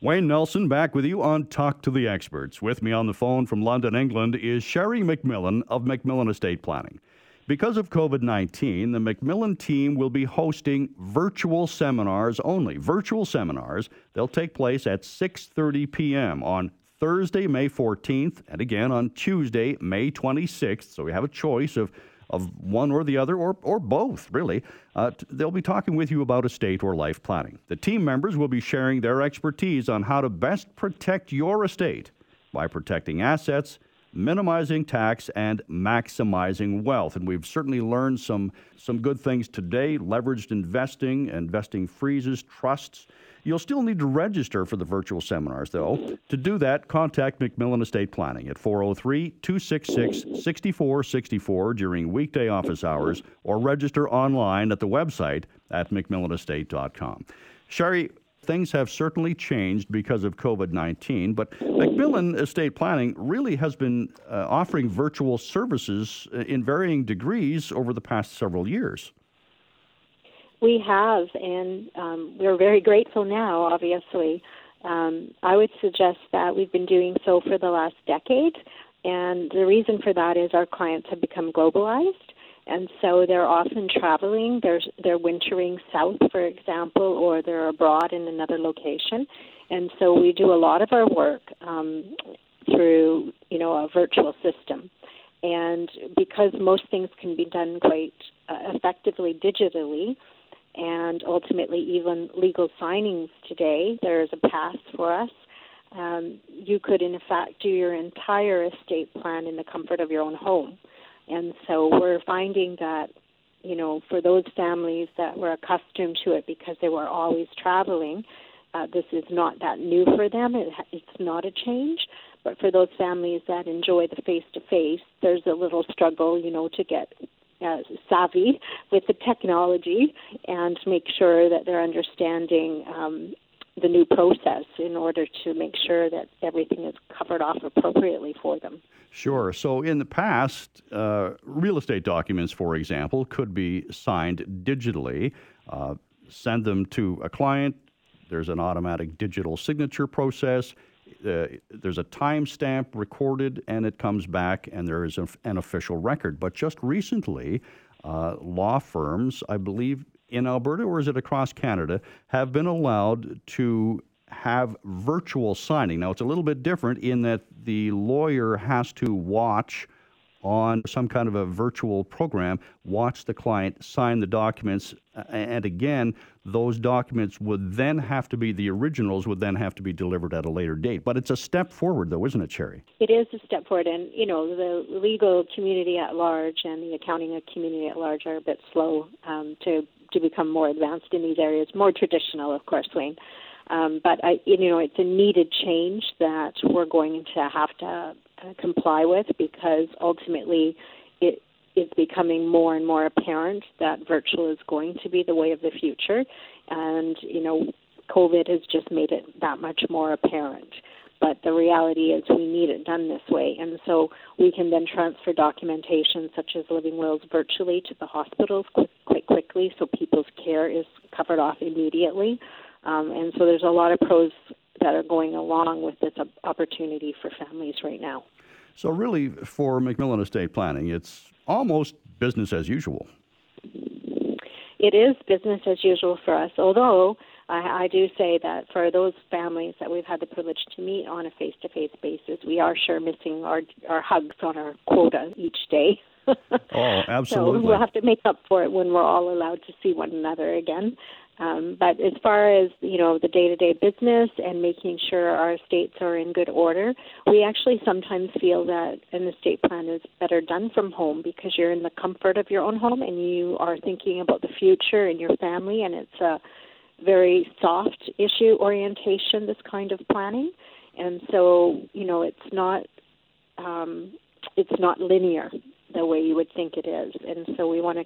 Wayne Nelson back with you on Talk to the Experts. With me on the phone from London, England is Sherry MacMillan of MacMillan Estate Planning. Because of COVID-19, the MacMillan team will be hosting virtual seminars only. Virtual seminars. They'll take place at 6:30 p.m. on Thursday, May 14th, and again on Tuesday, May 26th. So we have a choice of one or the other, or both, really. They'll be talking with you about estate or life planning. The team members will be sharing their expertise on how to best protect your estate by protecting assets, minimizing tax, and maximizing wealth. And we've certainly learned some good things today, leveraged investing freezes, trusts. You'll still need to register for the virtual seminars, though. To do that, contact MacMillan Estate Planning at 403-266-6464 during weekday office hours, or register online at the website at mcmillanestate.com. Sherry, things have certainly changed because of COVID-19, but MacMillan Estate Planning really has been offering virtual services in varying degrees over the past several years. We have, and we're very grateful now, obviously. I would suggest that we've been doing so for the last decade, and the reason for that is our clients have become globalized. And so they're often traveling, they're wintering south, for example, or they're abroad in another location. And so we do a lot of our work through, a virtual system. And because most things can be done quite effectively digitally, and ultimately even legal signings today, there's a path for us. You could, in fact, do your entire estate plan in the comfort of your own home. And so we're finding that, for those families that were accustomed to it because they were always traveling, this is not that new for them. It's not a change. But for those families that enjoy the face-to-face, there's a little struggle, to get savvy with the technology and make sure that they're understanding the new process in order to make sure that everything is covered off appropriately for them. Sure. So in the past, real estate documents, for example, could be signed digitally, send them to a client. There's an automatic digital signature process. There's a timestamp recorded, and it comes back, and there is an official record. But just recently, law firms, I believe, in Alberta, or is it across Canada, have been allowed to have virtual signing. Now, it's a little bit different in that the lawyer has to watch on some kind of a virtual program, watch the client sign the documents, and again, those documents the originals would then have to be delivered at a later date. But it's a step forward, though, isn't it, Sherry? It is a step forward, and, the legal community at large and the accounting community at large are a bit slow to become more advanced in these areas, more traditional, of course, Wayne. But it's a needed change that we're going to have to comply with, because ultimately it is becoming more and more apparent that virtual is going to be the way of the future. And, COVID has just made it that much more apparent. But the reality is we need it done this way. And so we can then transfer documentation such as living wills virtually to the hospitals quite quickly, so people's care is covered off immediately. And so there's a lot of pros that are going along with this opportunity for families right now. So really, for MacMillan Estate Planning, it's almost business as usual. It is business as usual for us, although I do say that for those families that we've had the privilege to meet on a face-to-face basis, we are sure missing our hugs on our quota each day. Oh, absolutely. So we'll have to make up for it when we're all allowed to see one another again. But as far as, the day-to-day business and making sure our estates are in good order, we actually sometimes feel that an estate plan is better done from home, because you're in the comfort of your own home and you are thinking about the future and your family, and it's a very soft issue orientation, this kind of planning. And so, it's not linear the way you would think it is. And so we want to,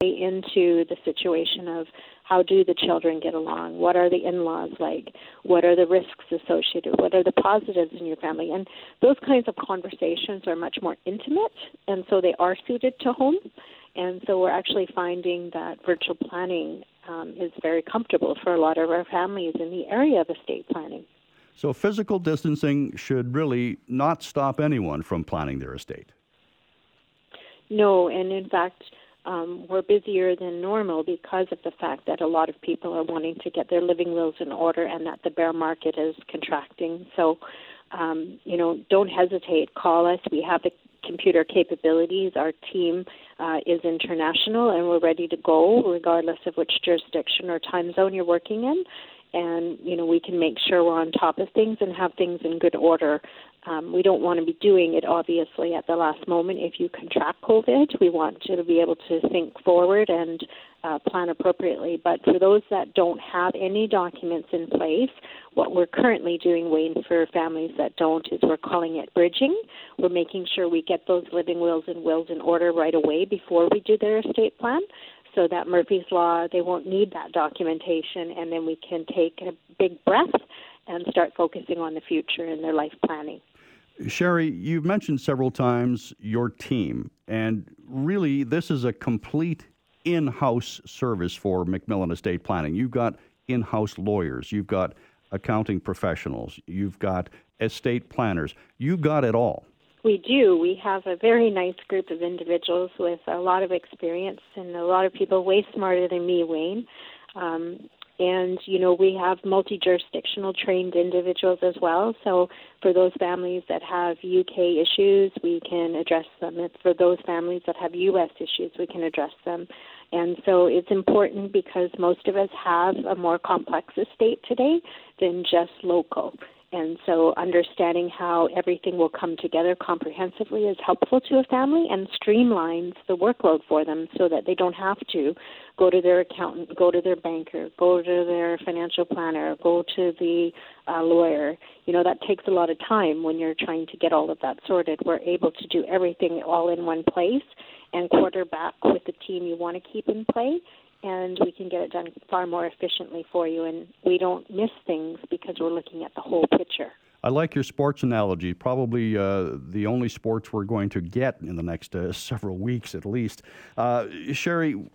weigh into the situation of how do the children get along? What are the in-laws like? What are the risks associated? What are the positives in your family? And those kinds of conversations are much more intimate, and so they are suited to home. And so we're actually finding that virtual planning is very comfortable for a lot of our families in the area of estate planning. So physical distancing should really not stop anyone from planning their estate. No, and in fact, we're busier than normal because of the fact that a lot of people are wanting to get their living wills in order and that the bear market is contracting. So, don't hesitate. Call us. We have the computer capabilities. Our team is international, and we're ready to go regardless of which jurisdiction or time zone you're working in. And, we can make sure we're on top of things and have things in good order. We don't want to be doing it, obviously, at the last moment. If you contract COVID, we want you to be able to think forward and plan appropriately. But for those that don't have any documents in place, what we're currently doing, Wayne, for families that don't, is we're calling it bridging. We're making sure we get those living wills and wills in order right away before we do their estate plan. So that Murphy's Law, they won't need that documentation, and then we can take a big breath and start focusing on the future and their life planning. Sherry, you've mentioned several times your team, and really this is a complete in-house service for MacMillan Estate Planning. You've got in-house lawyers, you've got accounting professionals, you've got estate planners, you've got it all. We do. We have a very nice group of individuals with a lot of experience and a lot of people way smarter than me, Wayne. We have multi-jurisdictional trained individuals as well. So for those families that have UK issues, we can address them. And for those families that have US issues, we can address them. And so it's important because most of us have a more complex estate today than just local. And so understanding how everything will come together comprehensively is helpful to a family and streamlines the workload for them so that they don't have to go to their accountant, go to their banker, go to their financial planner, go to the lawyer. That takes a lot of time when you're trying to get all of that sorted. We're able to do everything all in one place and quarterback with the team you want to keep in play. And we can get it done far more efficiently for you, and we don't miss things because we're looking at the whole picture. I like your sports analogy, probably the only sports we're going to get in the next several weeks at least. Sherry,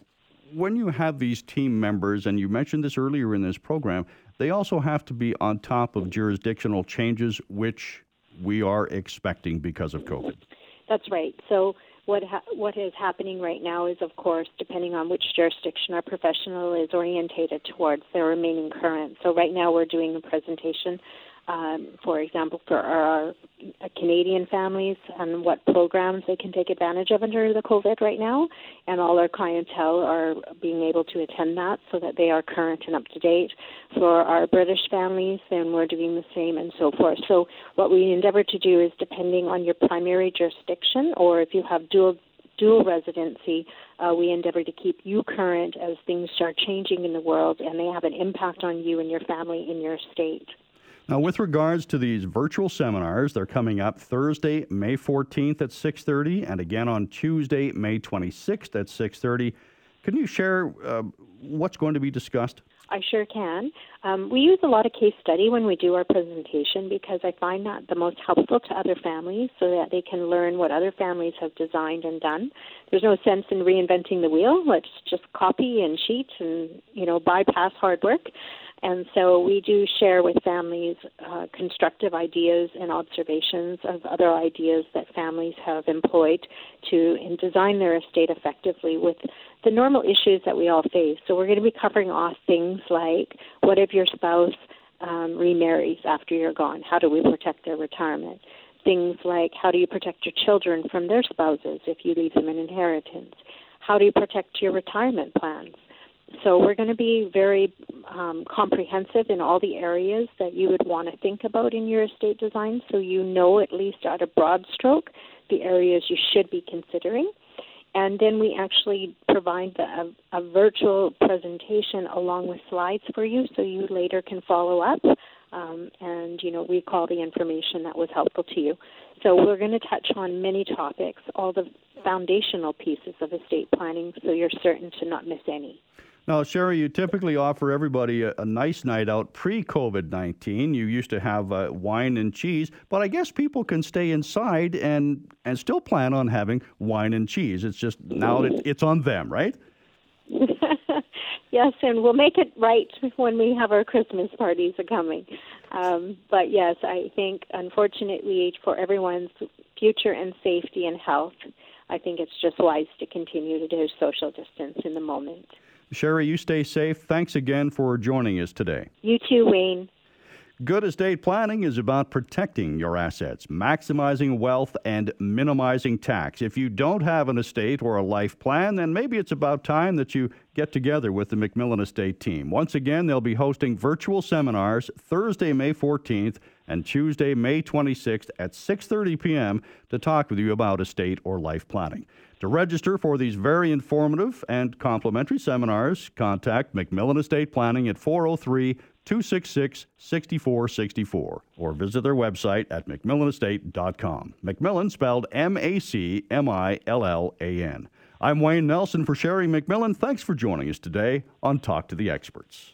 when you have these team members, and you mentioned this earlier in this program, they also have to be on top of jurisdictional changes, which we are expecting because of COVID. That's right. So What is happening right now is, of course, depending on which jurisdiction our professional is orientated towards, they're remaining current. So right now we're doing a presentation, for example, for our Canadian families and what programs they can take advantage of under the COVID right now. And all our clientele are being able to attend that so that they are current and up to date. For our British families, then we're doing the same and so forth. So what we endeavor to do is, depending on your primary jurisdiction, or if you have dual residency, we endeavor to keep you current as things start changing in the world and they have an impact on you and your family in your state. Now, with regards to these virtual seminars, they're coming up Thursday, May 14th at 6:30, and again on Tuesday, May 26th at 6:30. Can you share what's going to be discussed? I sure can. We use a lot of case study when we do our presentation because I find that the most helpful to other families so that they can learn what other families have designed and done. There's no sense in reinventing the wheel. Let's just copy and cheat and, bypass hard work. And so we do share with families constructive ideas and observations of other ideas that families have employed to design their estate effectively with the normal issues that we all face. So we're going to be covering off things like, what if your spouse remarries after you're gone? How do we protect their retirement? Things like, how do you protect your children from their spouses if you leave them an inheritance? How do you protect your retirement plans? So we're going to be very comprehensive in all the areas that you would want to think about in your estate design, so at least at a broad stroke the areas you should be considering. And then we actually provide a virtual presentation along with slides for you so you later can follow up and recall the information that was helpful to you. So we're going to touch on many topics, all the foundational pieces of estate planning, so you're certain to not miss any. Now, Sherry, you typically offer everybody a nice night out pre-COVID-19. You used to have wine and cheese, but I guess people can stay inside and still plan on having wine and cheese. It's just now it's on them, right? Yes, and we'll make it right when we have our Christmas parties are coming. But yes, I think, unfortunately, for everyone's future and safety and health, I think it's just wise to continue to do social distance in the moment. Sherry, you stay safe. Thanks again for joining us today. You too, Wayne. Good estate planning is about protecting your assets, maximizing wealth, and minimizing tax. If you don't have an estate or a life plan, then maybe it's about time that you get together with the MacMillan Estate team. Once again, they'll be hosting virtual seminars Thursday, May 14th and Tuesday, May 26th at 6:30 p.m. to talk with you about estate or life planning. To register for these very informative and complimentary seminars, contact MacMillan Estate Planning at 403-266-6464 or visit their website at mcmillanestate.com. MacMillan spelled M-A-C-M-I-L-L-A-N. I'm Wayne Nelson for Sherry MacMillan. Thanks for joining us today on Talk to the Experts.